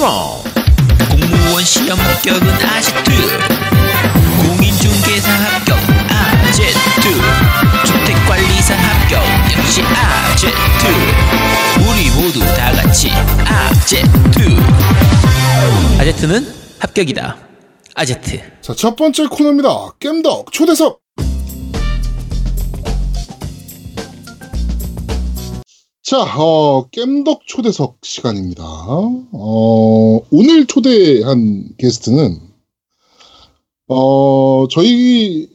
컴온! 공무원 시험 합격은 아제트, 공인중개사 합격 아제트, 주택관리사 합격 역시 아제트, 우리 모두 다같이 아제트. 아제트는 합격이다. 아제트. 자, 첫 번째 코너입니다. 겜덕 초대석. 자, 겜덕 초대석 시간입니다. 오늘 초대한 게스트는, 저희,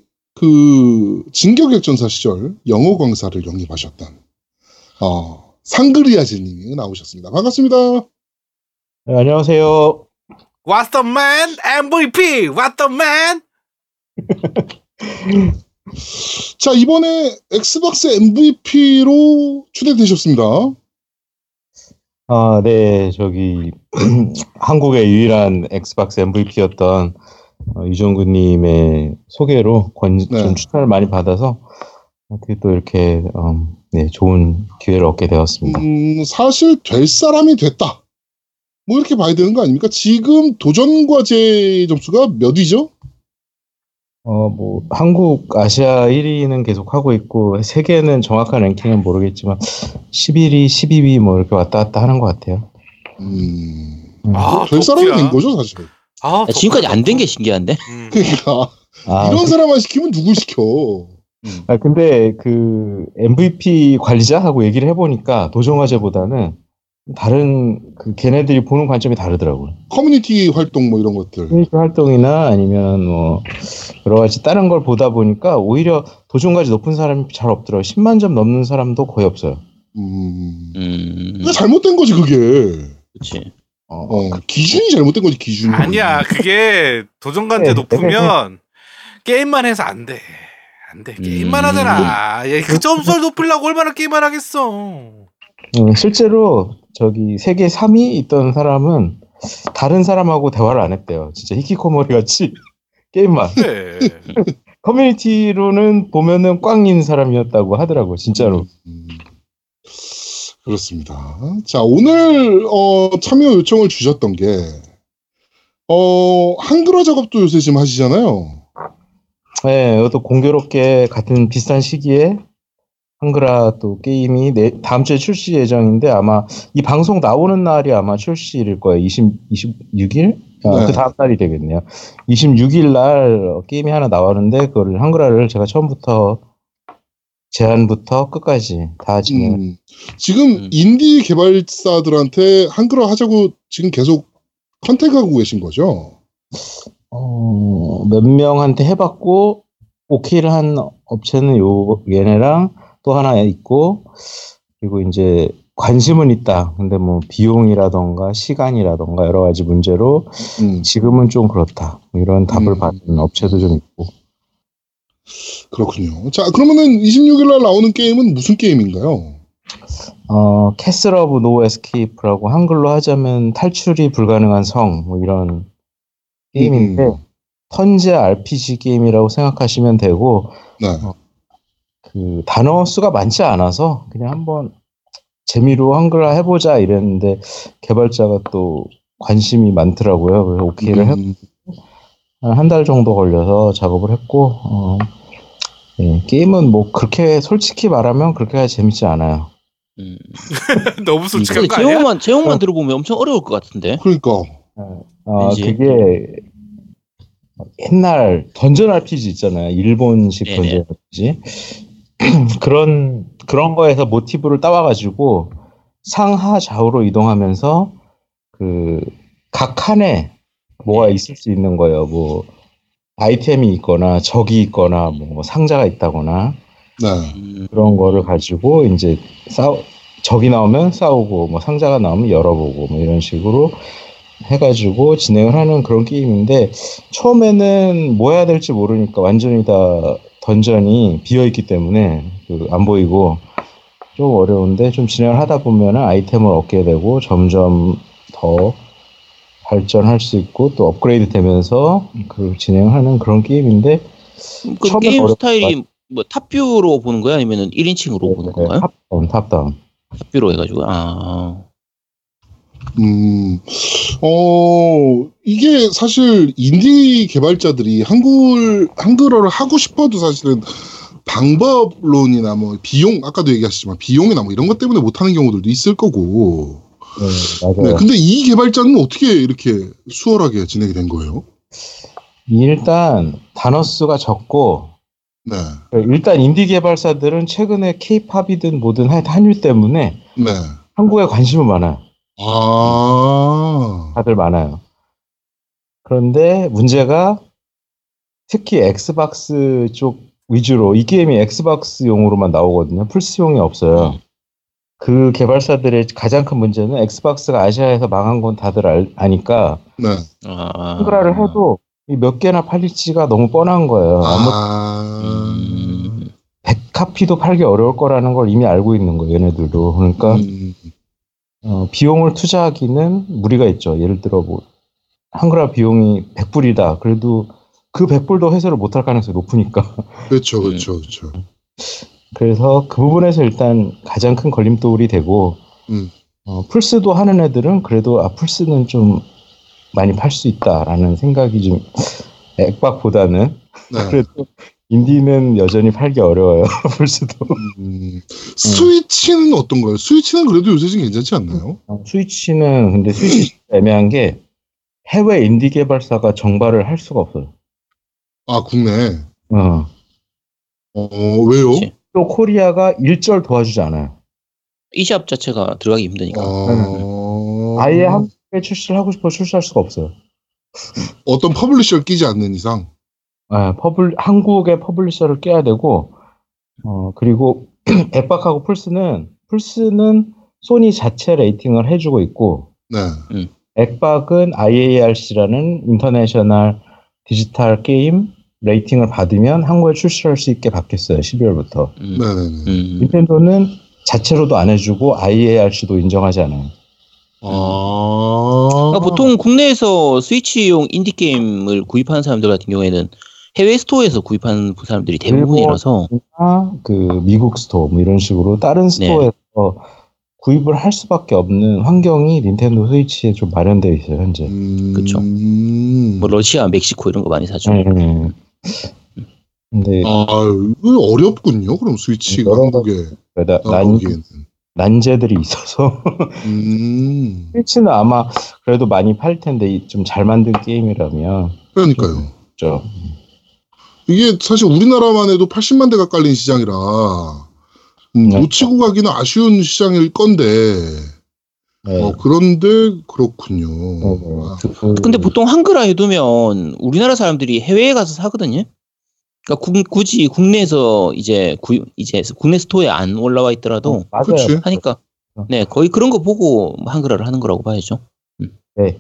진격역전사 시절 영어 강사를 영입하셨던, 상그리아진 님이 나오셨습니다. 반갑습니다. 네, 안녕하세요. What's the man? MVP! What's the man? 자, 이번에 엑스박스 MVP로 추대되셨습니다. 아, 네. 한국의 유일한 엑스박스 MVP였던 이정근 님의 소개로 좀 추천을 많이 받아서 어떻게 또 이렇게 좋은 기회를 얻게 되었습니다. 사실 될 사람이 됐다. 뭐 이렇게 봐야 되는 거 아닙니까? 지금 도전과제 점수가 몇 위죠? 한국, 아시아 1위는 계속 하고 있고, 세계는 정확한 랭킹은 모르겠지만, 11위, 12위 이렇게 왔다 갔다 하는 것 같아요. 별 사람이 된 거죠, 사실. 지금까지 안 된 게 신기한데? 그러니까. 이런 사람만 시키면 누굴 시켜? 근데, MVP 관리자하고 얘기를 해보니까, 도정화제보다는, 다른 걔네들이 보는 관점이 다르더라고요. 커뮤니티 활동 이런 것들, 커뮤니티 활동이나 아니면 여러 가지 다른 걸 보다 보니까 오히려 도전까지 높은 사람이 잘 없더라고요. 10만 점 넘는 사람도 거의 없어요. 그게 잘못된 거지 그게. 그렇지. 기준이 잘못된 거지 기준이. 아니야 그게 도전과제 높으면 게임만 해서 안 돼. 안 돼. 게임만 하잖아. 야, 그 점수를 높이려고 얼마나 게임만 하겠어. 실제로 세계 3위 있던 사람은 다른 사람하고 대화를 안 했대요. 진짜 히키코모리 같이 게임만. 네. 커뮤니티로는 보면은 꽝인 사람이었다고 하더라고요. 진짜로. 그렇습니다. 자, 오늘 참여 요청을 주셨던 게 한글화 작업도 요새 지금 하시잖아요. 네, 이것도 공교롭게 같은 비슷한 시기에 한글화 또 게임이 다음 주에 출시 예정인데 아마 이 방송 나오는 날이 아마 출시일 거예요. 26일? 네. 그 다음 날이 되겠네요. 26일 날 게임이 하나 나왔는데 그걸 한글화를 제가 처음부터 제안부터 끝까지 다 진행. 지금 인디 개발사들한테 한글화 하자고 지금 계속 컨택하고 계신 거죠? 몇 명한테 해봤고 오케이를 한 업체는 얘네랑 또 하나 있고, 그리고 이제 관심은 있다. 근데 비용이라던가 시간이라던가 여러 가지 문제로 지금은 좀 그렇다. 이런 답을 받는 업체도 좀 있고. 그렇군요. 자, 그러면은 26일날 나오는 게임은 무슨 게임인가요? Castle of No Escape라고 한글로 하자면 탈출이 불가능한 성, 이런 게임인데, 턴제 RPG 게임이라고 생각하시면 되고, 네. 단어 수가 많지 않아서 그냥 한번 재미로 한글화 해보자 이랬는데 개발자가 또 관심이 많더라고요. 그래서 오케이를 했고 한 달 정도 걸려서 작업을 했고 게임은 그렇게 솔직히 말하면 그렇게까지 재밌지 않아요. 너무 솔직한 거 아니야? 제목만 들어보면 엄청 어려울 것 같은데. 그러니까. 그게 옛날 던전 RPG 있잖아요. 일본식 던전 RPG. 그런 거에서 모티브를 따와가지고 상하 좌우로 이동하면서 각 칸에 뭐가 있을 수 있는 거예요. 아이템이 있거나 적이 있거나 상자가 있다거나 그런 거를 가지고 이제 적이 나오면 싸우고 상자가 나오면 열어보고 이런 식으로 해가지고 진행을 하는 그런 게임인데 처음에는 뭐 해야 될지 모르니까 완전히 다 던전이 비어있기 때문에 안 보이고 좀 어려운데 좀 진행을 하다 보면 아이템을 얻게 되고 점점 더 발전할 수 있고 또 업그레이드 되면서 진행하는 그런 게임인데 게임 스타일이 탑뷰로 보는 거야? 아니면 1인칭으로 보는 건가요? 탑다운. 탑뷰로 해가지고 이게 사실 인디 개발자들이 한글어를 하고 싶어도 사실은 방법론이나 뭐 비용, 아까도 얘기하셨지만 비용이나 뭐 이런 것 때문에 못하는 경우들도 있을 거고. 네, 맞아요. 근데 이 개발자는 어떻게 이렇게 수월하게 진행이 된 거예요? 일단 단어 수가 적고, 네. 일단 인디 개발사들은 최근에 K-팝이든 뭐든 한류 때문에 네. 한국에 관심은 많아요. 아, 다들 많아요. 그런데 문제가 특히 엑스박스 쪽 위주로 이 게임이 엑스박스용으로만 나오거든요. 플스용이 없어요. 그 개발사들의 가장 큰 문제는 엑스박스가 아시아에서 망한 건 다들 아니까 네. 한글화를 해도 몇 개나 팔릴지가 너무 뻔한 거예요. 아무튼 100카피도 팔기 어려울 거라는 걸 이미 알고 있는 거예요. 얘네들도. 그러니까 비용을 투자하기는 무리가 있죠. 예를 들어 뭐 한글화 비용이 100불이다. 그래도 그 100불도 해소를 못할 가능성이 높으니까. 그렇죠. 그렇죠. 그렇죠. 그래서 그 부분에서 일단 가장 큰 걸림돌이 되고 플스도 하는 애들은 그래도 플스는 좀 많이 팔 수 있다라는 생각이 좀 엑박보다는 네. 그래도 인디는 여전히 팔기 어려워요. 플스도. 스위치는 어떤가요? 스위치는 그래도 요새 좀 괜찮지 않나요? 스위치는 근데 스위치 애매한 게 해외 인디 개발사가 정발을 할 수가 없어요. 아 국내. 왜요? 또 코리아가 일절 도와주지 않아요. 이샵 자체가 들어가기 힘드니까. 아예 한국에 출시를 하고 싶어 출시할 수가 없어요. 어떤 퍼블리셔를 끼지 않는 이상. 아, 한국의 퍼블리셔를 껴야 되고, 그리고 엑박하고 플스는 소니 자체 레이팅을 해주고 있고, 네. 엑박은 IARC라는 인터내셔널 디지털 게임 레이팅을 받으면 한국에 출시할 수 있게 받겠어요. 12월부터. 닌텐도는 자체로도 안 해주고 IARC도 인정하지 않아요. 그러니까 보통 국내에서 스위치용 인디게임을 구입하는 사람들 같은 경우에는 해외 스토어에서 구입하는 사람들이 대부분이라서 그 미국 스토어 뭐 이런 식으로 다른 스토어에서 구입을 할 수밖에 없는 환경이 닌텐도 스위치에 좀 마련되어 있어요. 현재. 그렇죠. 뭐 러시아, 멕시코 이런 거 많이 사죠. 근데 어렵군요. 그럼 스위치가 한국에 난제들이 있어서 스위치는 아마 그래도 많이 팔 텐데 좀 잘 만든 게임이라면 그러니까요. 그렇죠. 이게 사실 우리나라만 해도 80만 대가 깔린 시장이라 놓치고 가기는 아쉬운 시장일 건데. 네. 그런데 그렇군요. 근데 보통 한글화 해두면 우리나라 사람들이 해외에 가서 사거든요. 그러니까 굳이 국내에서 이제 국내 스토어에 안 올라와 있더라도 맞아요. 하니까 네 거의 그런 거 보고 한글화를 하는 거라고 봐야죠. 네.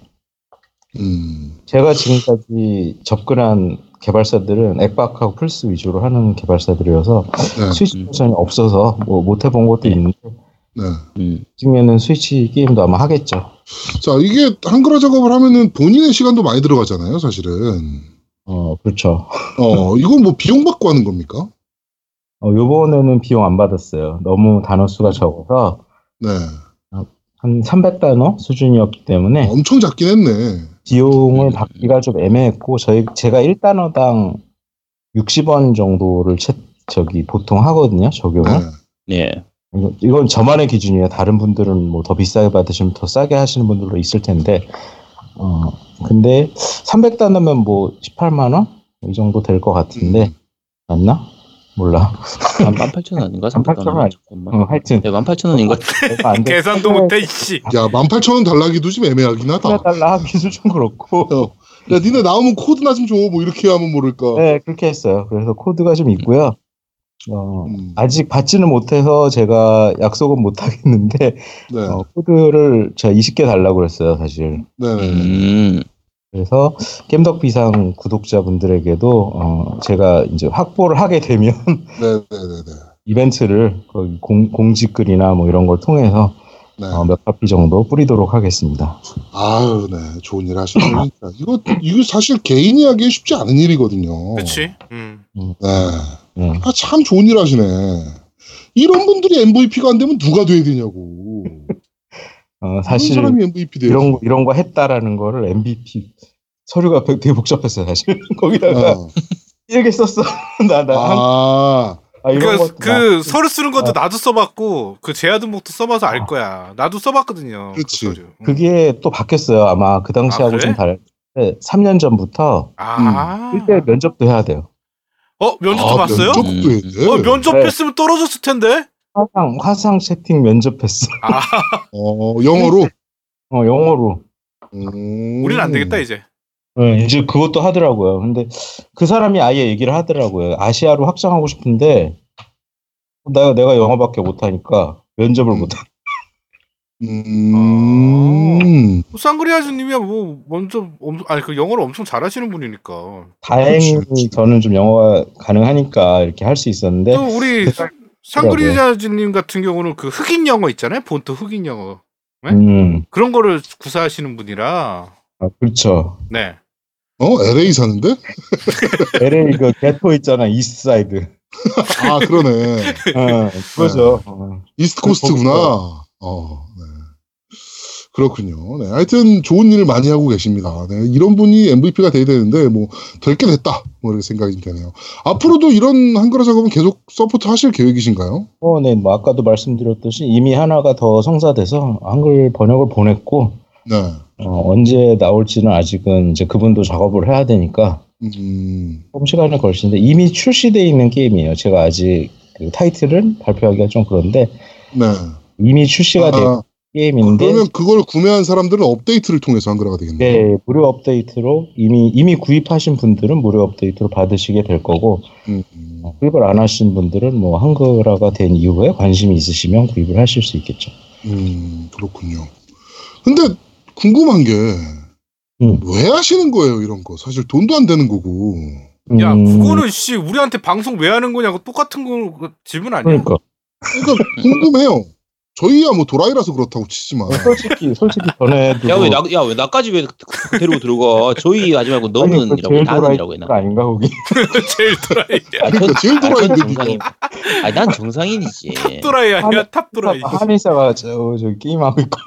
제가 지금까지 접근한 개발사들은 엑박하고 플스 위주로 하는 개발사들이어서 네. 스위치 버전이 없어서 뭐 못 해본 것도 있는데. 네. 지금에는 스위치 게임도 아마 하겠죠. 자, 이게 한글화 작업을 하면은 본인의 시간도 많이 들어가잖아요, 사실은. 그렇죠. 이건 뭐 비용 받고 하는 겁니까? 요번에는 비용 안 받았어요. 너무 단어 수가 적어서. 네. 한 300단어 수준이었기 때문에. 엄청 작긴 했네. 비용을 받기가 좀 애매했고, 제가 1단어당 60원 정도를 보통 하거든요, 적용을. 네. 네. 이건 저만의 기준이에요. 다른 분들은 뭐 더 비싸게 받으시면 더 싸게 하시는 분들도 있을 텐데, 근데 300단어면 뭐 18만원? 이 정도 될 것 같은데, 맞나? 몰라. 18,000원 아닌가? 18,000원 잠깐만. 하여튼. 네, 18,000원인가? 계산도 못해, 이씨. 야, 18,000원 달라기도 좀 애매하긴 하다. 달라, 기술 좀 그렇고. 야, 니네 나오면 코드나 좀 줘. 뭐 이렇게 하면 모를까. 네, 그렇게 했어요. 그래서 코드가 좀 있고요. 아직 받지는 못해서 제가 약속은 못 하겠는데 네. 코드를 제가 20개 달라고 그랬어요 사실. 네. 그래서 겜덕비상 구독자분들에게도 제가 이제 확보를 하게 되면 네. 이벤트를 공지글이나 뭐 이런 걸 통해서 네. 몇 카피 정도 뿌리도록 하겠습니다. 아유, 네, 좋은 일 하시네요. 이거 사실 개인이 하기 쉽지 않은 일이거든요. 그렇지. 네. 아, 참 좋은 일 하시네. 이런 분들이 MVP가 안 되면 누가 돼야 되냐고. 사실 이런 거 했다라는 거를 MVP 서류가 되게 복잡했어요 사실. 거기다가 이렇게 썼어. 그 서류 쓰는 것도 나도 써봤고 그 제야등록도 써봐서 알 거야. 나도 써봤거든요. 그렇지. 그 그게 또 바뀌었어요. 아마 그 당시하고 좀 다른. 3년 전부터 그때 면접도 해야 돼요. 면접도 봤어요? 면접했으면 떨어졌을 텐데. 화상 채팅 면접했어. 영어로? 영어로. 우리는 안 되겠다 이제. 네, 이제 그것도 하더라고요. 근데 그 사람이 아예 얘기를 하더라고요. 아시아로 확장하고 싶은데 내가 영어밖에 못하니까 면접을 못하니까. 상그리아즈님이야 뭐 먼저 그 영어를 엄청 잘하시는 분이니까. 다행히 그치. 저는 좀 영어가 가능하니까 이렇게 할 수 있었는데. 또 우리 상그리아즈님 같은 경우는 그 흑인 영어 있잖아요, 본토 흑인 영어. 네? 그런 거를 구사하시는 분이라. 아, 그렇죠. 네. LA 사는데? LA 그 개토 있잖아, 이스트사이드. 아, 그러네. 그거죠. 이스트 코스트구나. 네. 그렇군요. 네. 하여튼 좋은 일을 많이 하고 계십니다. 네. 이런 분이 MVP가 돼야 되는데 뭐 될 게 됐다. 뭐 이렇게 생각이 드네요. 앞으로도 이런 한글화 작업은 계속 서포트 하실 계획이신가요? 네. 뭐 아까도 말씀드렸듯이 이미 하나가 더 성사돼서 한글 번역을 보냈고 네. 언제 나올지는 아직은 이제 그분도 작업을 해야 되니까 좀 시간을 걸치는데 이미 출시되어 있는 게임이에요. 제가 아직 그 타이틀을 발표하기가 좀 그런데 네. 이미 출시가 된 게임인데 그러면 그걸 구매한 사람들은 업데이트를 통해서 한글화가 되겠네요. 네, 무료 업데이트로 이미 구입하신 분들은 무료 업데이트로 받으시게 될 거고 구입을 안 하신 분들은 뭐 한글화가 된 이후에 관심이 있으시면 구입을 하실 수 있겠죠. 그렇군요. 근데 궁금한 게 왜 하시는 거예요 이런 거? 사실 돈도 안 되는 거고. 야, 그거는 씨 우리한테 방송 왜 하는 거냐고 똑같은 거 질문 아니야? 그러니까 궁금해요. 저희야 뭐 도라이라서 그렇다고 치지만 솔직히 전에도 야 왜 나까지 왜 데리고 들어가? 저희 하지 말고 너는이라고 나는이라고 했나? 아닌가 거기 제일 도라이. 그러니까 제일 도라이인데 난 정상인이지. 탑 도라이 아니야? 탑 도라이. 한의사가 저 게임 하고 있고.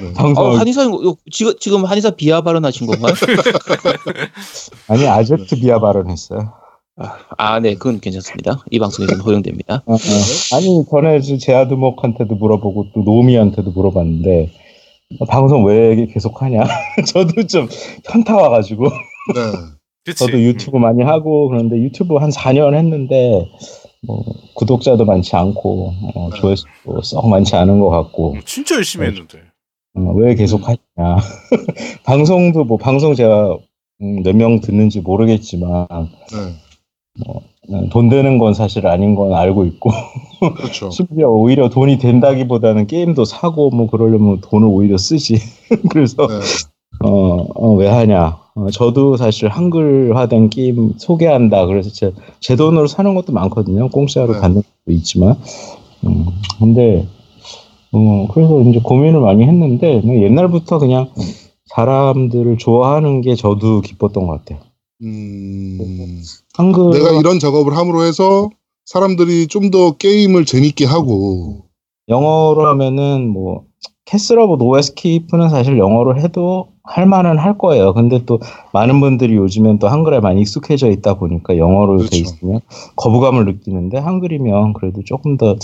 네. 한의사 지금 한의사 비하 발언하신 건가요? 아니 아제트 비하 발언했어요. 네 그건 괜찮습니다. 이 방송에서는 허용됩니다. 아니 전에 제아두목한테도 물어보고 또 노미한테도 물어봤는데 방송 왜 계속하냐? 저도 좀 현타 와가지고. 네. 저도 유튜브 많이 하고 그런데 유튜브 한 4년 했는데. 뭐 구독자도 많지 않고 조회수도 썩 많지 않은 것 같고 진짜 열심히 했는데 왜 계속 하냐 방송도 뭐 방송 제가 몇 명 듣는지 모르겠지만 돈 되는 건 사실 아닌 건 알고 있고 그렇죠. 심지어 오히려 돈이 된다기보다는 게임도 사고 뭐 그러려면 돈을 오히려 쓰지 그래서 왜 하냐 저도 사실 한글화된 게임 소개한다 그래서 제 돈으로 사는 것도 많거든요. 공짜로 받는 것도 있지만 근데 그래서 이제 고민을 많이 했는데 옛날부터 그냥 사람들을 좋아하는 게 저도 기뻤던 것 같아요. 한글 내가 이런 작업을 함으로 해서 사람들이 좀 더 게임을 재밌게 하고 영어로 하면은 뭐 캐슬 오브 노 에스케이프는 사실 영어로 해도 할 만은 할 거예요. 근데 또 많은 분들이 요즘엔 또 한글에 많이 익숙해져 있다 보니까 영어로 돼 있으면 거부감을 느끼는데 한글이면 그래도 조금 더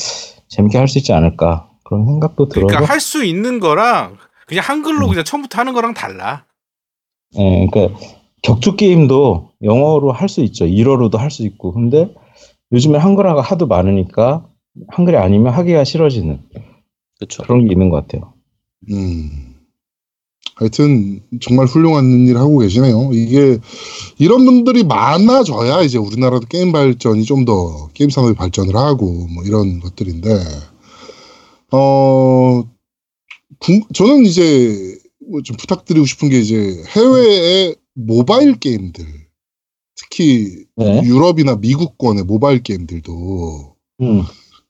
재밌게 할 수 있지 않을까 그런 생각도 들어요. 그러니까 할 수 있는 거랑 그냥 한글로 그냥 처음부터 하는 거랑 달라. 네, 그러니까 격투 게임도 영어로 할 수 있죠. 1어로도 할 수 있고. 근데 요즘에 한글화가 하도 많으니까 한글이 아니면 하기가 싫어지는 그런 게 있는 것 같아요. 하여튼 정말 훌륭한 일 하고 계시네요. 이게 이런 분들이 많아져야 이제 우리나라도 게임 발전이 좀 더 게임 산업이 발전을 하고 뭐 이런 것들인데 저는 이제 좀 부탁드리고 싶은 게 이제 해외의 모바일 게임들 특히 유럽이나 미국권의 모바일 게임들도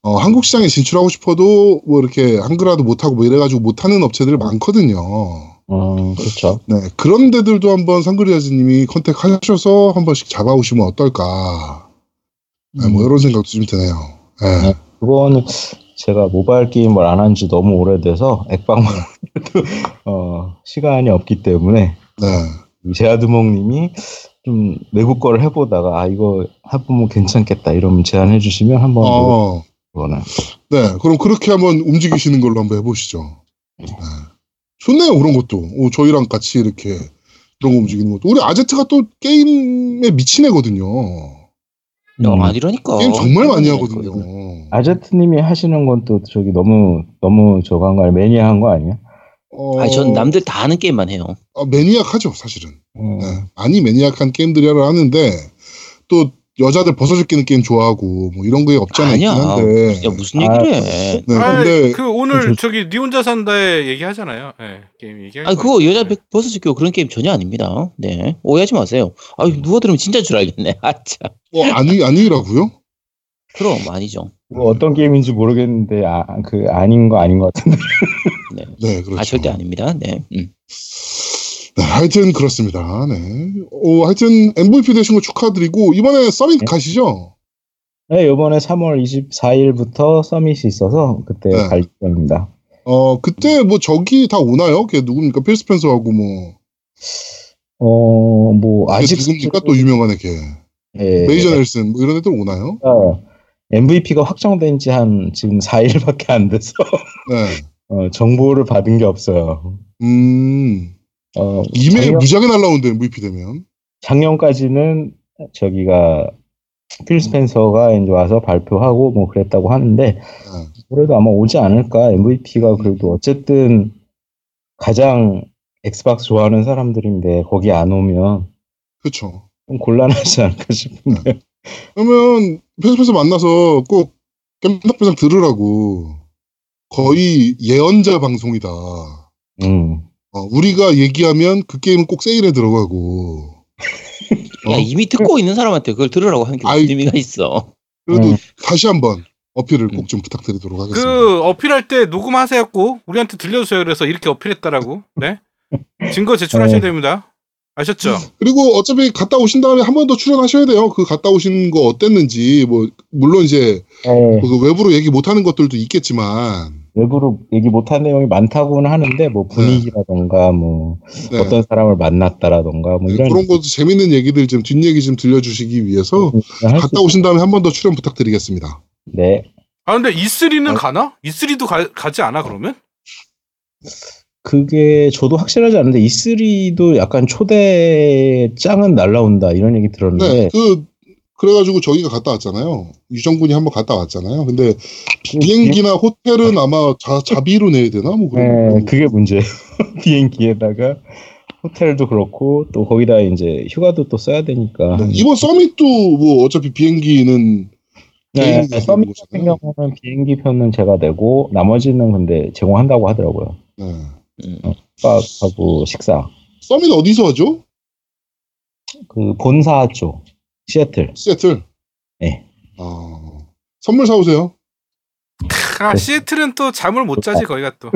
한국 시장에 진출하고 싶어도 뭐 이렇게 한글화도 못하고 뭐 이래가지고 못하는 업체들이 많거든요. 그렇죠. 네, 그런 데들도 한번 상그리아즈님이 컨택하셔서 한 번씩 잡아오시면 어떨까. 뭐 이런 생각도 좀 드네요. 네. 그거는 제가 모바일 게임을 안 한 지 너무 오래돼서 엑박만 시간이 없기 때문에 네. 제아드몽님이 좀 외국 거를 해보다가 아 이거 해보면 괜찮겠다 이러면 제안해 주시면 한번 이거는 네 그럼 그렇게 한번 움직이시는 걸로 한번 해보시죠. 네. 좋네요 그런 것도. 오, 저희랑 같이 이렇게 그런 거 움직이는 것도. 우리 아제트가 또 게임에 미친 애거든요. 아니라니까. 게임 정말 많이 하거든요. 아제트님이 하시는 건 또 저기 너무 저간 거 아니야? 매니아한 거 아니야? 아니, 전 남들 다 하는 게임만 해요. 매니악하죠 사실은. 네. 많이 매니악한 게임들이라 하는데 또 여자들 벗어죽기는 게임 좋아하고 뭐 이런 게 없잖아요. 아니야. 야, 무슨 얘기를 해. 네, 근데 그 오늘 저기 니 혼자 산다에 얘기하잖아요. 네, 게임 얘기할 아니 그거 여자 벗어죽기고 그런 게임 전혀 아닙니다. 네. 오해하지 마세요. 아 누가 들으면 진짜인 줄 알겠네. 아 참. 아니라고요? 그럼 아니죠. 뭐 어떤 게임인지 모르겠는데 아닌 거 같은데. 네. 네, 그렇죠. 절대 아닙니다. 네. 네, 하여튼 그렇습니다. 네. 하여튼 MVP 되신 거 축하드리고 이번에 서밋 네. 가시죠? 네, 이번에 3월 24일부터 서밋이 있어서 그때 네. 갈 겁니다. 그때 뭐 저기 다 오나요? 걔 누굽니까? 필 스펜서하고 뭐 뭐 아직 누굽니까? 또 유명한 애 걔. 네. 메이저 넬슨 뭐 이런 애들 오나요? MVP가 확정된 지 한 지금 4일밖에 안 돼서 네. 정보를 받은 게 없어요. 이메일 무지하게 날라오는데 MVP 되면 작년까지는 저기가 필 스펜서가 이제 와서 발표하고 뭐 그랬다고 하는데 그래도 아마 오지 않을까. MVP가 그래도 어쨌든 가장 엑스박스 좋아하는 사람들인데 거기 안 오면 그렇죠. 좀 곤란하지 않을까 싶은데. 네. 그러면 페이스북에서 만나서 꼭 겜덕비상 들으라고. 거의 예언자 방송이다. 우리가 얘기하면 그 게임은 꼭 세일에 들어가고. 야, 이미 듣고 있는 사람한테 그걸 들으라고 하는 게 무슨 의미가 있어. 그래도 다시 한번 어필을 꼭 좀 부탁드리도록 하겠습니다. 그 어필할 때 녹음하세요 꼭. 우리한테 들려주세요. 그래서 이렇게 어필했다라고. 네. 증거 제출하셔야 됩니다. 아셨죠? 그리고 어차피 갔다 오신 다음에 한 번 더 출연하셔야 돼요. 그 갔다 오신 거 어땠는지, 뭐, 물론 이제, 그 외부로 얘기 못 하는 것들도 있겠지만. 외부로 얘기 못 하는 내용이 많다고는 하는데, 뭐, 분위기라던가, 뭐, 네. 어떤 사람을 만났다라던가, 뭐, 이런. 그런 것도 재밌는 얘기들 좀, 뒷얘기 좀 들려주시기 위해서, 갔다 오신 다음에 한 번 더 출연 부탁드리겠습니다. 네. 아, 근데 E3는 가나? E3도 가지 않아, 그러면? 그게 저도 확실하지 않은데 E3도 약간 초대 짱은 날라온다 이런 얘기 들었는데 네, 그래가지고 저희가 갔다 왔잖아요. 유정군이 한번 갔다 왔잖아요. 근데 비행기나 호텔은 아마 자비로 내야 되나? 뭐 그런 네, 그게 문제예요. 비행기에다가 호텔도 그렇고 또 거기다 이제 휴가도 또 써야 되니까 네, 이번 서밋도 뭐 어차피 비행기는 네, 서밋 같은 경우는 비행기 편은 제가 내고 나머지는 근데 제공한다고 하더라고요. 네. 밥하고 식사. 서밋 어디서 하죠? 그 본사 쪽 시애틀. 시애틀. 네. 선물 사오세요. 아 시애틀은 또 잠을 못 자지 거기가 또.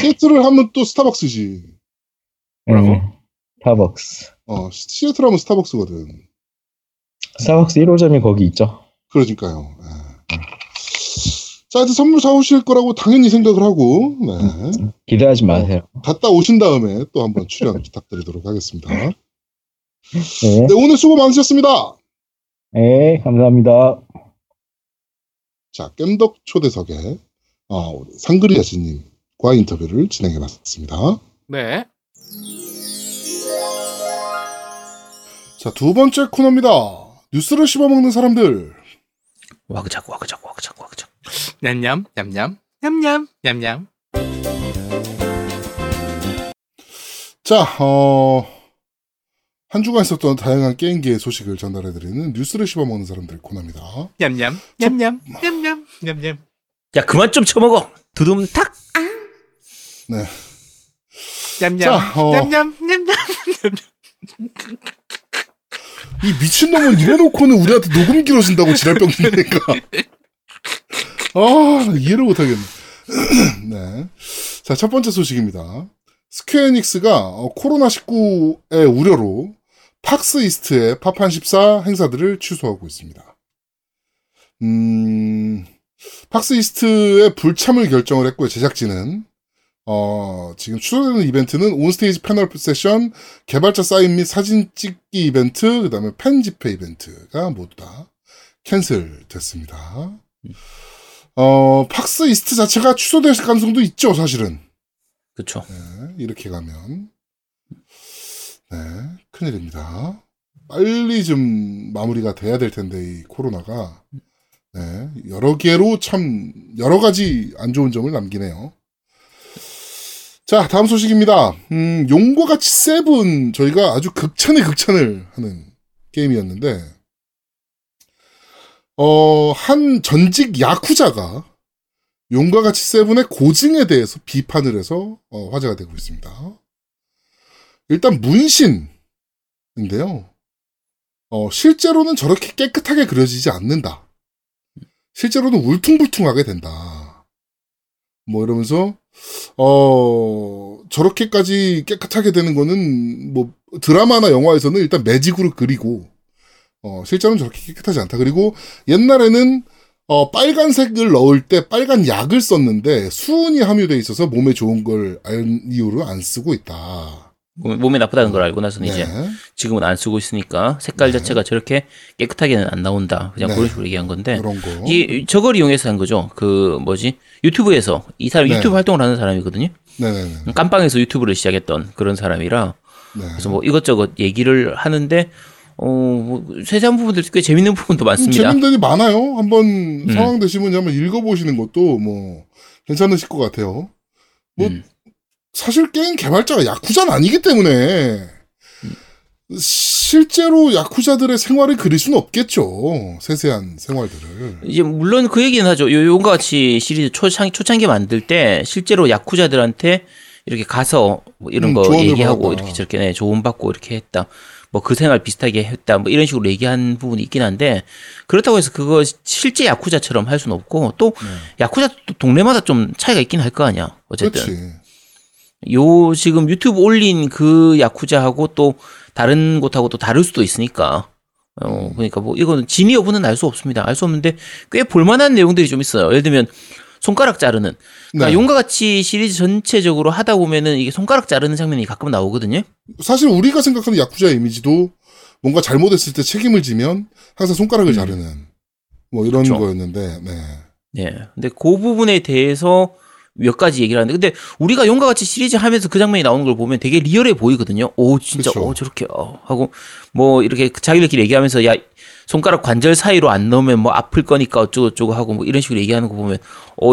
시애틀을 하면 또 스타벅스지. 뭐라고? 스타벅스. 시애틀 하면 스타벅스거든. 스타벅스 1호점이 거기 있죠. 그러니까요. 네. 자, 하여튼 선물 사오실 거라고 당연히 생각을 하고 네. 기대하지 마세요. 갔다 오신 다음에 또 한번 출연 부탁드리도록 하겠습니다. 네. 네, 오늘 수고 많으셨습니다. 네, 감사합니다. 자, 겜덕 초대석에 우리 상그리아진님과 인터뷰를 진행해봤습니다. 네. 자, 두 번째 코너입니다. 뉴스를 씹어먹는 사람들. 와그작. 냠냠, 냠냠, 냠냠, 냠냠. 자, 한 주간 있었던 다양한 게임계의 소식을 전달해드리는 뉴스를 씹어먹는 사람들 코너입니다. 냠냠, 냠냠, 냠냠, 냠냠. 야, 그만 좀 쳐먹어. 두둠 탁. 아. 네. 냠냠, 자, 냠냠, 냠냠, 냠냠. 이 미친놈은 이래놓고는 우리한테 녹음 길어진다고 지랄병 내니까. 이해를 못하겠네. 네. 자, 첫 번째 소식입니다. 스퀘어닉스가 코로나19의 우려로 팍스 이스트의 파판 14 행사들을 취소하고 있습니다. 팍스이스트의 불참을 결정을 했고요. 제작진은 지금 추천되는 이벤트는 온스테이지 패널 세션, 개발자 사인 및 사진 찍기 이벤트, 그 다음에 팬 집회 이벤트가 모두 다 캔슬 됐습니다. 팍스이스트 자체가 취소될 가능성도 있죠, 사실은. 그쵸. 네, 이렇게 가면. 네, 큰일입니다. 빨리 좀 마무리가 돼야 될 텐데, 이 코로나가. 네, 여러 개로 참, 여러 가지 안 좋은 점을 남기네요. 자, 다음 소식입니다. 용과 같이 세븐, 저희가 아주 극찬의 극찬을 하는 게임이었는데, 한 전직 야쿠자가 용과 같이 세븐의 고증에 대해서 비판을 해서 화제가 되고 있습니다. 일단 문신인데요. 실제로는 저렇게 깨끗하게 그려지지 않는다. 실제로는 울퉁불퉁하게 된다. 뭐 이러면서 저렇게까지 깨끗하게 되는 거는 뭐 드라마나 영화에서는 일단 매직으로 그리고 실제로는 저렇게 깨끗하지 않다. 그리고 옛날에는 빨간색을 넣을 때 빨간 약을 썼는데 수은이 함유되어 있어서 몸에 좋은 걸 알 이유로 안 쓰고 있다. 몸에 나쁘다는 걸 알고 나서는 네. 이제 지금은 안 쓰고 있으니까 색깔 네. 자체가 저렇게 깨끗하게는 안 나온다. 그냥 네. 그런 식으로 얘기한 건데. 그런 거. 저걸 이용해서 한 거죠. 유튜브에서. 이 사람이 네. 유튜브 활동을 하는 사람이거든요. 네네네. 깜빵에서 유튜브를 시작했던 그런 사람이라. 네. 그래서 뭐 이것저것 얘기를 하는데 세세한 부분들 꽤 재밌는 부분도 많습니다. 재밌는 데는 많아요. 한번 상황 되시면 한번 읽어보시는 것도 뭐 괜찮으실 것 같아요. 뭐 사실 게임 개발자가 야쿠자는 아니기 때문에 실제로 야쿠자들의 생활을 그릴 수는 없겠죠. 세세한 생활들을. 이제 물론 그 얘기는 하죠. 요용과 같이 시리즈 초창기 만들 때 실제로 야쿠자들한테 이렇게 가서 뭐 이런 거 얘기하고 받았다. 이렇게 저렇게 네, 조언 받고 이렇게 했다. 뭐 그 생활 비슷하게 했다 뭐 이런 식으로 얘기한 부분이 있긴 한데 그렇다고 해서 그거 실제 야쿠자처럼 할 수는 없고 또 야쿠자 동네마다 좀 차이가 있긴 할 거 아니야 어쨌든 그치. 요 지금 유튜브 올린 그 야쿠자하고 또 다른 곳하고 또 다를 수도 있으니까 그러니까 뭐 이거는 진위 여부는 알 수 없습니다. 알 수 없는데 꽤 볼만한 내용들이 좀 있어요. 예를 들면 손가락 자르는 그러니까 네. 용과 같이 시리즈 전체적으로 하다 보면은 이게 손가락 자르는 장면이 가끔 나오거든요. 사실 우리가 생각하는 야쿠자의 이미지도 뭔가 잘못했을 때 책임을 지면 항상 손가락을 자르는 뭐 이런 그렇죠. 거였는데 네. 네. 근데 그 부분에 대해서 몇 가지 얘기를 하는데 근데 우리가 용과 같이 시리즈 하면서 그 장면이 나오는 걸 보면 되게 리얼해 보이거든요. 오 진짜 그렇죠. 저렇게 하고 뭐 이렇게 자기들끼리 얘기하면서 야 손가락 관절 사이로 안 넣으면 뭐 아플 거니까 어쩌고저쩌고 하고 뭐 이런 식으로 얘기하는 거 보면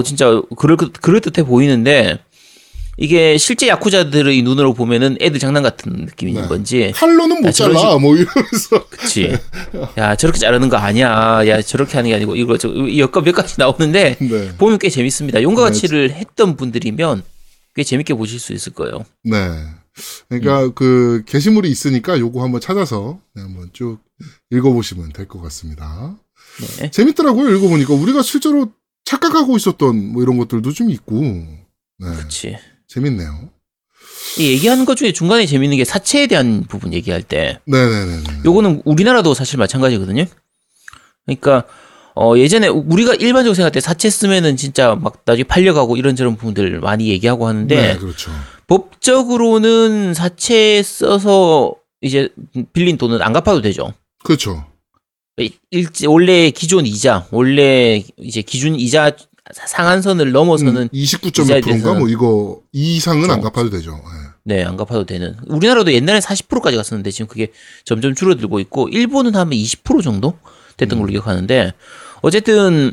진짜 그럴듯해 보이는데 이게 실제 야쿠자들의 눈으로 보면은 애들 장난 같은 느낌인 네. 건지 칼로는 못 잘라 뭐 이러면서 그치 야 저렇게 자르는 거 아니야 야 저렇게 하는 게 아니고 이거 여과 몇 가지 나오는데 네. 보면 꽤 재밌습니다. 용과 같이를 네. 했던 분들이면 꽤 재밌게 보실 수 있을 거예요. 네 그러니까 그 게시물이 있으니까 요거 한번 찾아서 한번 쭉 읽어보시면 될 것 같습니다. 네. 재밌더라고요. 읽어보니까 우리가 실제로 착각하고 있었던 뭐 이런 것들도 좀 있고 네. 그치 재밌네요. 이 얘기하는 것 중에 중간에 재밌는 게 사체에 대한 부분 얘기할 때 네네네. 요거는 우리나라도 사실 마찬가지거든요. 그러니까 예전에 우리가 일반적으로 생각할 때 사체 쓰면은 진짜 막 나중에 팔려가고 이런저런 부분들 많이 얘기하고 하는데 네, 그렇죠. 법적으로는 사체 써서 이제 빌린 돈은 안 갚아도 되죠. 그렇죠. 원래 기존 이자, 원래 이제 기준 이자 상한선을 넘어서는 29.5%인가 뭐 이거 이상은 안 갚아도 되죠. 네. 네, 안 갚아도 되는. 우리나라도 옛날에 40%까지 갔었는데 지금 그게 점점 줄어들고 있고 일본은 하면 20% 정도 됐던 걸로 기억하는데 어쨌든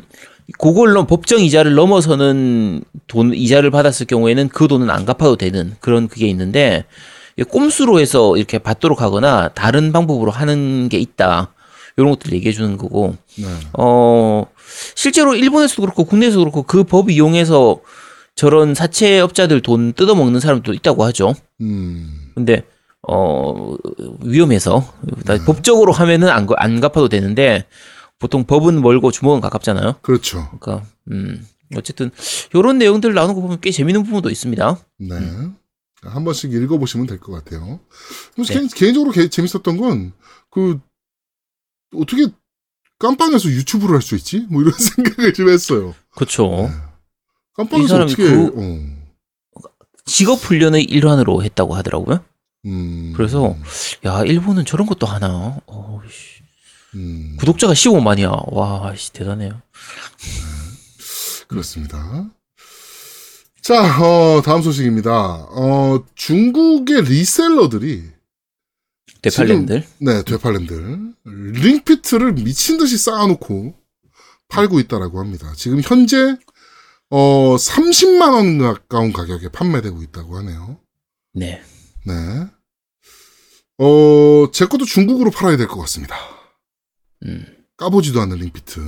그걸로 법정 이자를 넘어서는 돈 이자를 받았을 경우에는 그 돈은 안 갚아도 되는 그런 그게 있는데 꼼수로 해서 이렇게 받도록 하거나 다른 방법으로 하는 게 있다. 이런 것들 얘기해 주는 거고 네. 실제로 일본에서도 그렇고 국내에서도 그렇고 그 법 이용해서 저런 사채업자들 돈 뜯어먹는 사람도 있다고 하죠. 근데 위험해서 네. 법적으로 하면은 안 갚아도 되는데 보통 법은 멀고 주먹은 가깝잖아요. 그렇죠. 그러니까 어쨌든 이런 내용들 나오는 거 보면 꽤 재밌는 부분도 있습니다. 네. 한 번씩 읽어보시면 될 것 같아요. 네. 개인적으로 재밌었던 건 어떻게 깜빵에서 유튜브를 할 수 있지? 뭐 이런 생각을 좀 했어요. 그렇죠. 깜빡해서 어떻게 직업 훈련의 일환으로 했다고 하더라고요. 그래서 야 일본은 저런 것도 하나. 구독자가 15만이야. 와, 대단해요. 그렇습니다. 자, 다음 소식입니다. 중국의 리셀러들이 되팔렘들? 네, 되팔렘들. 링피트를 미친 듯이 쌓아놓고 팔고 있다라고 합니다. 지금 현재 30만 원 가까운 가격에 판매되고 있다고 하네요. 네. 네. 제 것도 중국으로 팔아야 될 것 같습니다. 까보지도 않는 링피트.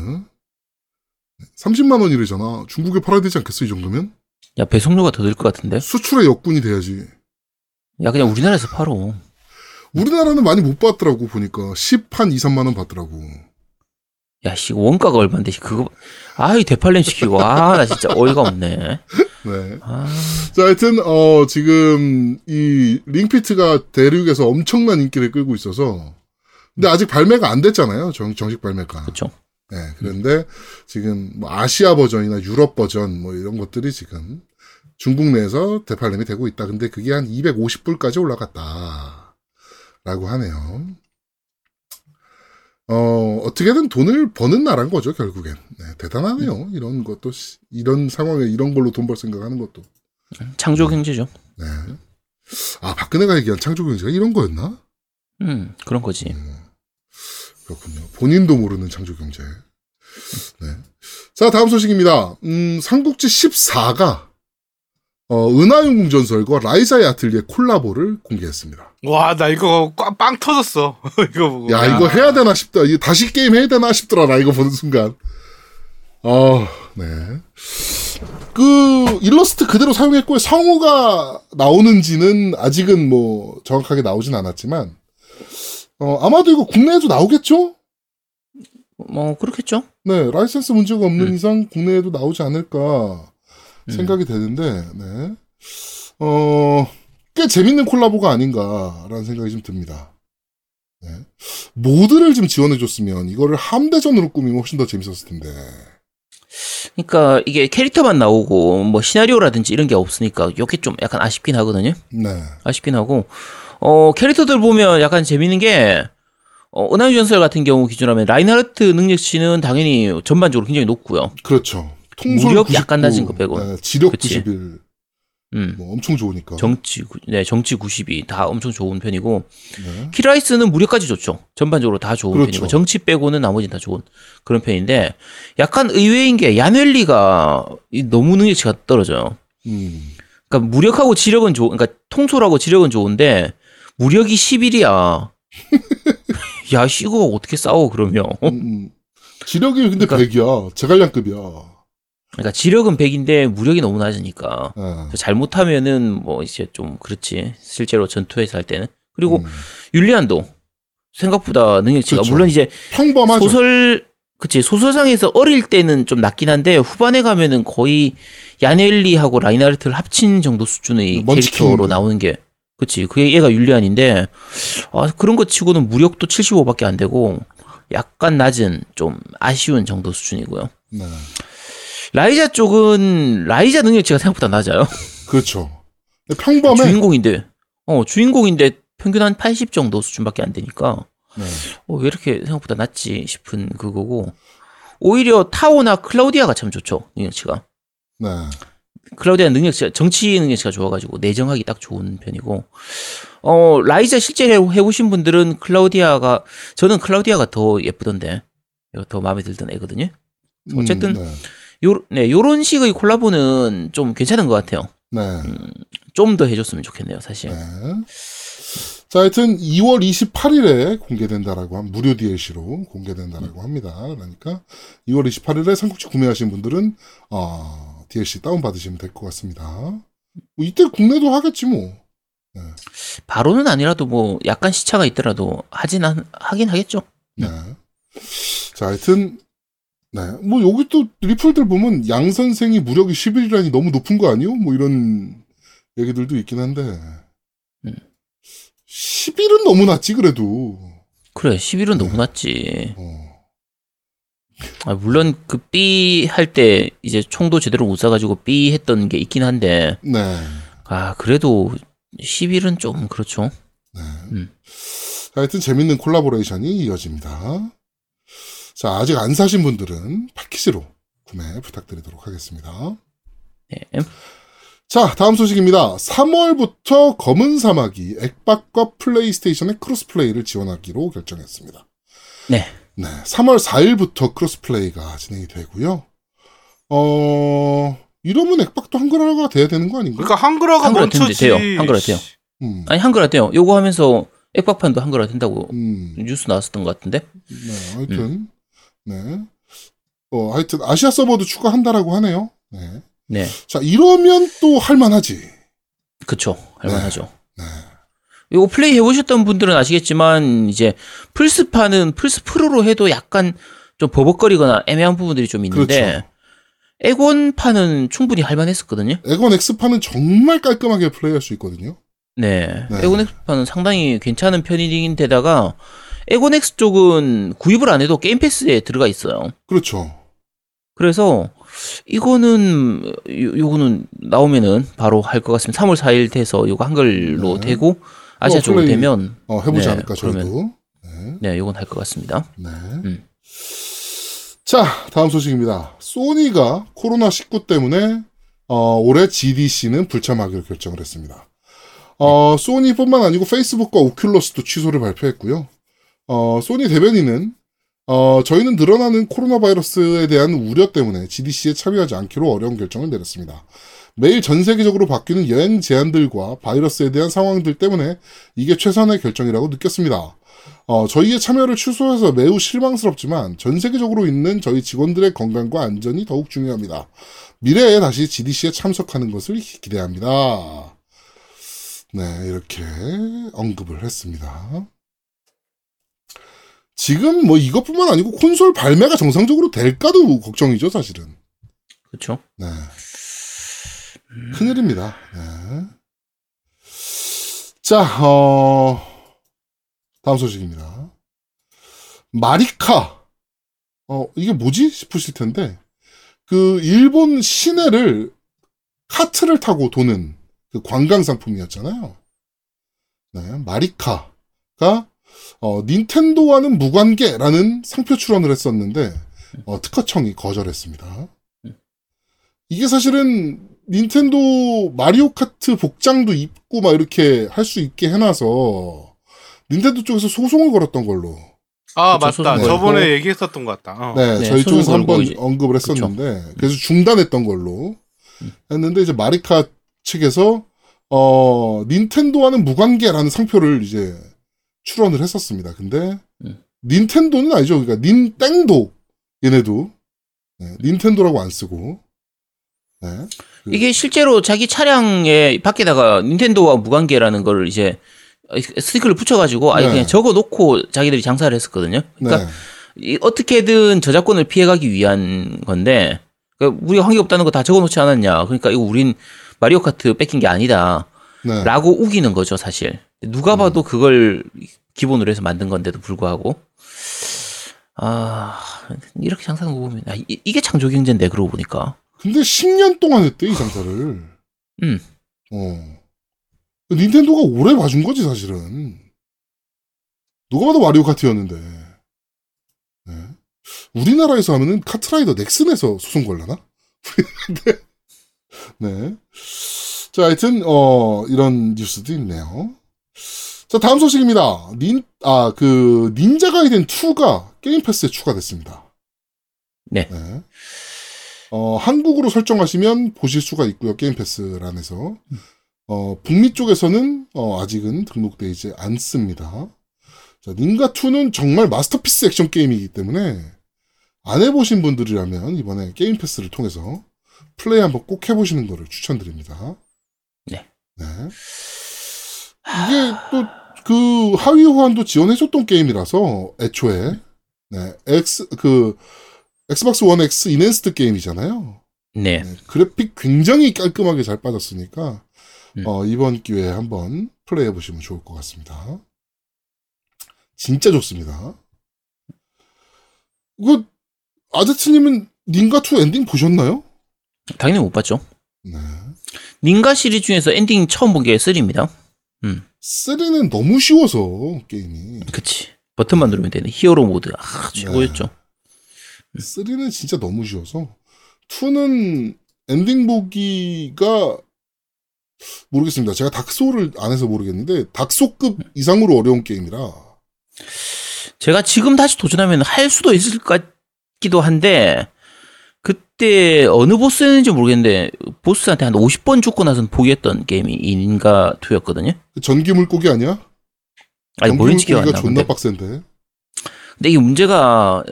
30만 원이래잖아. 중국에 팔아야 되지 않겠어, 이 정도면? 야, 배송료가 더 들 것 같은데? 수출의 역군이 돼야지. 야, 그냥 우리나라에서 팔어. 우리나라는 많이 못 받더라고, 보니까. 10한 2, 3만원 받더라고. 야, 씨, 원가가 얼만데, 그거. 아이, 대팔렘 시키고. 아, 나 진짜 어이가 없네. 네. 아... 자, 하여튼, 지금, 이, 링피트가 대륙에서 엄청난 인기를 끌고 있어서. 근데 아직 발매가 안 됐잖아요. 정식 발매가. 그쵸. 네, 그런데 지금 뭐 아시아 버전이나 유럽 버전 뭐 이런 것들이 지금 중국 내에서 대팔렘이 되고 있다. 근데 그게 한 250불까지 올라갔다라고 하네요. 어떻게든 돈을 버는 나라인 거죠, 결국엔. 네, 대단하네요. 이런 것도, 이런 상황에 이런 걸로 돈 벌 생각하는 것도. 창조경제죠. 네. 아, 박근혜가 얘기한 창조경제가 이런 거였나? 그런 거지. 그렇군요. 본인도 모르는 창조경제. 네. 자, 다음 소식입니다. 상국지 14가 은하영웅전설과 라이자의 아틀리에 콜라보를 공개했습니다. 와, 나 이거 빵 터졌어. 이거 보고. 야, 이거 해야 되나 싶다. 이거 다시 게임 해야 되나 싶더라. 나 이거 보는 순간. 네. 그 일러스트 그대로 사용했고 성우가 나오는지는 아직은 뭐 정확하게 나오진 않았지만 아마도 이거 국내에도 나오겠죠? 뭐 그렇겠죠. 네, 라이센스 문제가 없는 이상 국내에도 나오지 않을까 생각이 되는데, 네, 꽤 재밌는 콜라보가 아닌가라는 생각이 좀 듭니다. 네. 모드를 좀 지원해줬으면 이거를 함대전으로 꾸미면 훨씬 더 재밌었을 텐데. 그러니까 이게 캐릭터만 나오고 뭐 시나리오라든지 이런 게 없으니까 이게 좀 약간 아쉽긴 하거든요. 네. 아쉽긴 하고 캐릭터들 보면 약간 재밌는 게 은하유 전설 같은 경우 기준하면 라인하르트 능력치는 당연히 전반적으로 굉장히 높고요. 그렇죠. 통솔 무력 99, 약간 낮은 거 빼고. 네, 지력 그치? 91. 뭐 엄청 좋으니까. 정치 90이 다 엄청 좋은 편이고. 네. 키라이스는 무력까지 좋죠. 전반적으로 다 좋은 그렇죠. 편이고. 정치 빼고는 나머지는 다 좋은 그런 편인데 약간 의외인 게 야넬리가 너무 능력치가 떨어져요. 그러니까 무력하고 지력은 그러니까 통솔하고 지력은 좋은데 무력이 11이야. 야, 이거 어떻게 싸워 그러면? 지력이 근데 그러니까, 100이야. 제갈량급이야. 그러니까 지력은 100인데 무력이 너무 낮으니까 잘못하면은 뭐 이제 좀 그렇지 실제로 전투에서 할 때는 그리고 율리안도 생각보다 능력치가 그쵸. 물론 이제 평범하죠. 소설상에서 어릴 때는 좀 낮긴 한데 후반에 가면은 거의 야넬리하고 라인하르트를 합친 정도 수준의 캐릭터로 나오는 게 그치 그게 얘가 율리안인데 아, 그런 것 치고는 무력도 75밖에 안 되고 약간 낮은 좀 아쉬운 정도 수준이고요. 네. 라이자 쪽은 라이자 능력치가 생각보다 낮아요. 그렇죠. 평범해. 주인공인데 평균 한 80 정도 수준밖에 안 되니까 네. 왜 이렇게 생각보다 낮지 싶은 그거고 오히려 타오나 클라우디아가 참 좋죠 능력치가. 네. 클라우디아 능력치가 정치 능력치가 좋아가지고 내정하기 딱 좋은 편이고 라이자 실제 해보신 분들은 저는 클라우디아가 더 예쁘던데 더 마음에 들던 애거든요. 어쨌든. 요런 식의 콜라보는 좀 괜찮은 것 같아요. 네. 좀 더 해줬으면 좋겠네요, 사실. 네. 자, 하여튼 2월 28일에 공개된다라고 무료 DLC로 공개된다라고 합니다. 그러니까 2월 28일에 삼국지 구매하신 분들은, DLC 다운받으시면 될 것 같습니다. 뭐 이때 국내도 하겠지, 뭐. 네. 바로는 아니라도 뭐, 약간 시차가 있더라도 하긴 하겠죠. 네. 자, 하여튼, 네, 뭐 여기 또 리플들 보면 양 선생이 무력이 11이라니 너무 높은 거 아니요? 뭐 이런 얘기들도 있긴 한데 11은 너무 낮지 그래도 그래 11은 네. 너무 낮지 아, 물론 그 B 할 때 이제 총도 제대로 못 사가지고 B 했던 게 있긴 한데. 네. 아, 그래도 11은 좀 그렇죠. 네. 하여튼 재밌는 콜라보레이션이 이어집니다. 자, 아직 안 사신 분들은 패키지로 구매 부탁드리도록 하겠습니다. 네. 자, 다음 소식입니다. 3월부터 검은 사막이 엑박과 플레이스테이션의 크로스플레이를 지원하기로 결정했습니다. 네. 네, 3월 4일부터 크로스플레이가 진행이 되고요. 이러면 엑박도 한글화가 돼야 되는 거 아닌가요? 그러니까 한글화가 멈춰지. 한글화 돼요. 아니, 한글화 돼요. 요거 하면서 엑박판도 한글화 된다고 뉴스 나왔었던 것 같은데. 네, 하여튼. 네. 하여튼 아시아 서버도 추가한다라고 하네요. 네. 네. 자, 이러면 또 할만하지. 그쵸. 할만하죠. 네. 네. 이거 플레이 해보셨던 분들은 아시겠지만, 이제, 플스판은 플스 프로로 해도 약간 좀 버벅거리거나 애매한 부분들이 좀 있는데, 그렇죠. 엑원판은 충분히 할만했었거든요. 엑원 X판은 정말 깔끔하게 플레이할 수 있거든요. 네. 네. 엑원 X판은 상당히 괜찮은 편인데다가, 엑원 X 쪽은 구입을 안 해도 게임 패스에 들어가 있어요. 그렇죠. 그래서, 이거는, 요거는 나오면은 바로 할 것 같습니다. 3월 4일 돼서 요거 한글로 네. 되고, 아시아 쪽으로 되면. 해보지 네, 않을까, 저희도. 네, 요건 할 것 같습니다. 네. 자, 다음 소식입니다. 소니가 코로나19 때문에, 올해 GDC는 불참하기로 결정을 했습니다. 네. 소니뿐만 아니고 페이스북과 오큘러스도 취소를 발표했고요. 소니 대변인은, 저희는 늘어나는 코로나 바이러스에 대한 우려 때문에 GDC에 참여하지 않기로 어려운 결정을 내렸습니다. 매일 전 세계적으로 바뀌는 여행 제한들과 바이러스에 대한 상황들 때문에 이게 최선의 결정이라고 느꼈습니다. 저희의 참여를 취소해서 매우 실망스럽지만 전 세계적으로 있는 저희 직원들의 건강과 안전이 더욱 중요합니다. 미래에 다시 GDC에 참석하는 것을 기대합니다. 네, 이렇게 언급을 했습니다. 지금 뭐 이것뿐만 아니고 콘솔 발매가 정상적으로 될까도 걱정이죠, 사실은. 그렇죠. 네. 큰일입니다. 네. 자, 다음 소식입니다. 마리카. 이게 뭐지? 싶으실 텐데. 그 일본 시내를 카트를 타고 도는 그 관광 상품이었잖아요. 네, 마리카가 닌텐도와는 무관계라는 상표 출원을 했었는데 특허청이 거절했습니다. 이게 사실은 닌텐도 마리오 카트 복장도 입고 막 이렇게 할 수 있게 해놔서 닌텐도 쪽에서 소송을 걸었던 걸로. 아, 그쵸, 맞다. 저번에 얘기했었던 것 같다. 네, 네, 저희 쪽에서 한번 언급을 했었는데 그쵸. 그래서 중단했던 걸로 했는데 이제 마리카 측에서 닌텐도와는 무관계라는 상표를 이제 출원을 했었습니다. 근데 닌텐도는 아니죠. 그러니까 닌땡도 얘네도 네, 닌텐도라고 안 쓰고 네. 이게 실제로 자기 차량에 밖에다가 닌텐도와 무관계라는 걸 이제 스티커를 붙여가지고 아예 네. 그냥 적어놓고 자기들이 장사를 했었거든요. 그러니까 네. 어떻게든 저작권을 피해가기 위한 건데 그러니까 우리가 관계 없다는 거 다 적어놓지 않았냐. 그러니까 이거 우린 마리오 카트 뺏긴 게 아니다. 네. 라고 우기는 거죠, 사실. 누가 봐도 그걸 기본으로 해서 만든 건데도 불구하고. 아, 이렇게 장사하는 거 보면, 이게 창조경제인데, 그러고 보니까. 근데 10년 동안 했대, 이 장사를. 닌텐도가 오래 봐준 거지, 사실은. 누가 봐도 마리오 카트였는데. 네. 우리나라에서 하면은 카트라이더 넥슨에서 소송 걸려나? 네. 자, 하여튼, 이런 뉴스도 있네요. 자, 다음 소식입니다. 닌자 가이덴 2가 게임 패스에 추가됐습니다. 네. 네. 한국으로 설정하시면 보실 수가 있고요. 게임 패스란에서. 북미 쪽에서는, 아직은 등록되지 않습니다. 자, 닌가2는 정말 마스터피스 액션 게임이기 때문에 안 해보신 분들이라면 이번에 게임 패스를 통해서 플레이 한번 꼭 해보시는 거를 추천드립니다. 네. 네. 이게 또 그 하위 호환도 지원해줬던 게임이라서 애초에 네 엑스박스 원 X 인핸스드 게임이잖아요. 네. 네. 그래픽 굉장히 깔끔하게 잘 빠졌으니까 이번 기회에 한번 플레이해 보시면 좋을 것 같습니다. 진짜 좋습니다. 이거 아제트님은 닌가2 엔딩 보셨나요? 당연히 못 봤죠. 네. 닌가 시리즈 중에서 엔딩 처음 본 게 3입니다. 3는 너무 쉬워서 게임이. 그치. 버튼만 누르면 되는 히어로 모드. 아, 최고였죠. 네. 3는 진짜 너무 쉬워서. 2는 엔딩 보기가 모르겠습니다. 제가 닥소를 안 해서 모르겠는데 닥소급 이상으로 어려운 게임이라 제가 지금 다시 도전하면 할 수도 있을 것 같기도 한데 그때 어느 보스였는지 모르겠는데 보스한테 한 50번 죽고 나서는 포기했던 게임이 인가2였거든요. 전기 물고기 아니야? 아니 전기 물고기가 존나 빡센데. 근데 이 문제가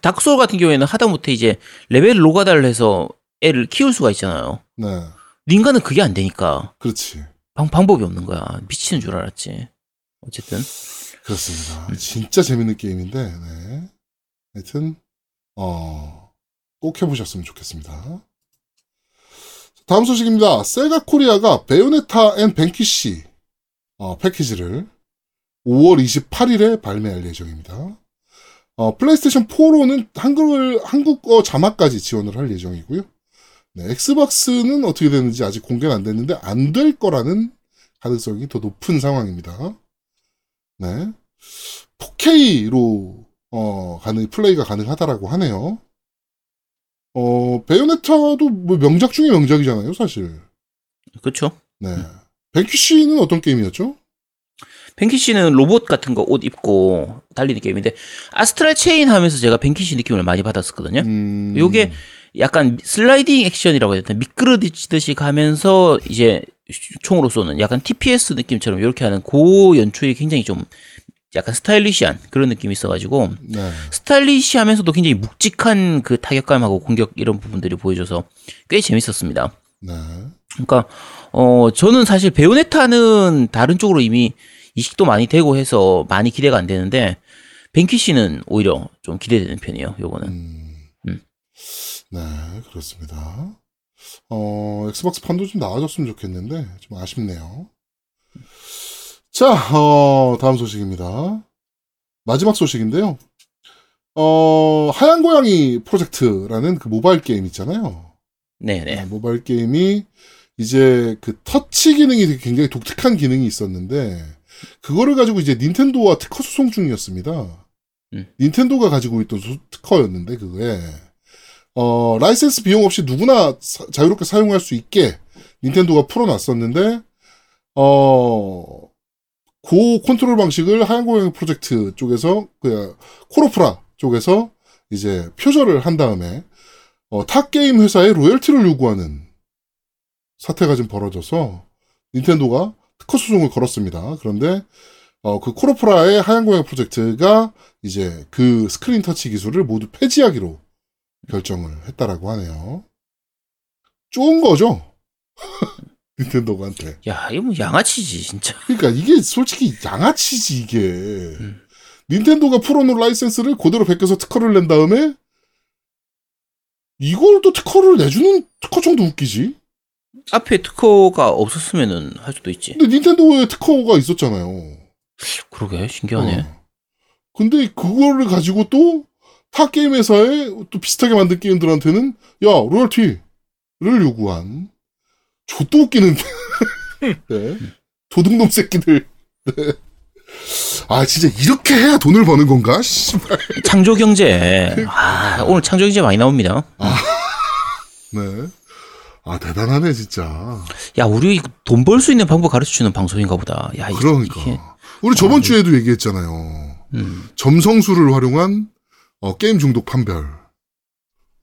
닥소 같은 경우에는 하다못해 이제 레벨 로가다를 해서 애를 키울 수가 있잖아요. 네. 닌가는 그게 안 되니까. 그렇지. 방법이 없는 거야. 미치는 줄 알았지. 어쨌든. 그렇습니다. 진짜 재밌는 게임인데, 네. 하여튼, 꼭 해보셨으면 좋겠습니다. 다음 소식입니다. 세가 코리아가 베요네타 앤 벤키시, 패키지를 5월 28일에 발매할 예정입니다. 플레이스테이션 4로는 한국어 자막까지 지원을 할 예정이고요. 네, 엑스박스는 어떻게 되는지 아직 공개는 안 됐는데 안 될 거라는 가능성이 더 높은 상황입니다. 네, 4K로 플레이가 가능하다라고 하네요. 베요네타도 뭐 명작 중에 명작이잖아요, 사실. 그렇죠. 네, 벤키시는 어떤 게임이었죠? 벤키시는 로봇 같은 거 옷 입고 달리는 게임인데 아스트랄 체인 하면서 제가 벤키시 느낌을 많이 받았었거든요. 요게 약간 슬라이딩 액션이라고 해야 되나? 미끄러지듯이 가면서 이제 총으로 쏘는 약간 TPS 느낌처럼 이렇게 하는 고 연출이 굉장히 좀 약간 스타일리시한 그런 느낌이 있어가지고 네. 스타일리시하면서도 굉장히 묵직한 그 타격감하고 공격 이런 부분들이 보여줘서 꽤 재밌었습니다. 네. 그러니까 저는 사실 베요네타는 다른 쪽으로 이미 이식도 많이 되고 해서 많이 기대가 안 되는데 벤키시는 오히려 좀 기대되는 편이에요. 요거는. 네, 그렇습니다. 엑스박스 판도 좀 나아졌으면 좋겠는데, 좀 아쉽네요. 자, 다음 소식입니다. 마지막 소식인데요. 하얀 고양이 프로젝트라는 그 모바일 게임 있잖아요. 네네. 모바일 게임이 이제 그 터치 기능이 되게 굉장히 독특한 기능이 있었는데, 그거를 가지고 이제 닌텐도와 특허 소송 중이었습니다. 닌텐도가 가지고 있던 특허였는데, 그거에. 라이센스 비용 없이 누구나 자유롭게 사용할 수 있게 닌텐도가 풀어놨었는데, 그 컨트롤 방식을 하얀 고양이 프로젝트 쪽에서, 코로프라 쪽에서 이제 표절을 한 다음에, 타 게임 회사에 로열티를 요구하는 사태가 좀 벌어져서 닌텐도가 특허 소송을 걸었습니다. 그런데, 그 코로프라의 하얀 고양이 프로젝트가 이제 그 스크린 터치 기술을 모두 폐지하기로 결정을 했다라고 하네요. 좋은 거죠? 닌텐도한테. 야, 이거 뭐 양아치지, 진짜. 그러니까 이게 솔직히 양아치지, 이게. 닌텐도가 풀어놓은 라이센스를 그대로 베껴서 특허를 낸 다음에 이걸 또 특허를 내주는 특허청도 웃기지? 앞에 특허가 없었으면 할 수도 있지. 근데 닌텐도에 특허가 있었잖아요. 그러게, 신기하네. 근데 그거를 가지고 또 타 게임 회사에 또 비슷하게 만든 게임들한테는 야 로열티를 요구한 좆도 웃기는 네. 도둑놈 새끼들. 네. 아 진짜 이렇게 해야 돈을 버는 건가? 씨발. 창조 경제. 아 오늘 창조 경제 많이 나옵니다. 아, 네. 아 대단하네 진짜. 야 우리 돈 벌 수 있는 방법 가르쳐 주는 방송인가 보다. 야 그러니까. 이게... 우리 저번 주에도 얘기했잖아요. 점성술을 활용한 게임 중독 판별,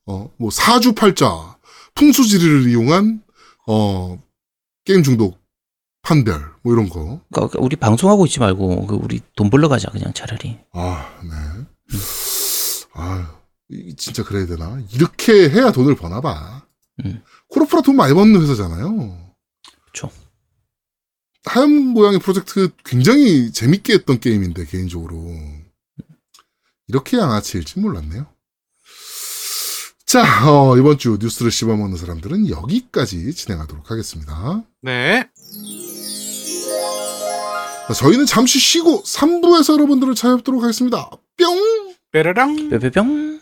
뭐, 사주팔자, 풍수지리를 이용한, 게임 중독 판별, 뭐, 이런 거. 그러니까 우리 방송하고 있지 말고, 우리 돈 벌러 가자, 그냥 차라리. 아, 네. 아, 진짜 그래야 되나? 이렇게 해야 돈을 버나 봐. 코로프라 돈 많이 버는 회사잖아요. 그쵸. 하얀 고양이 프로젝트 굉장히 재밌게 했던 게임인데, 개인적으로. 이렇게 양아치일지 몰랐네요. 자, 이번 주 뉴스를 씹어먹는 사람들은 여기까지 진행하도록 하겠습니다. 네. 자, 저희는 잠시 쉬고 3부에서 여러분들을 찾아뵙도록 하겠습니다. 뿅! 빼라랑! 뿅뿅뿅!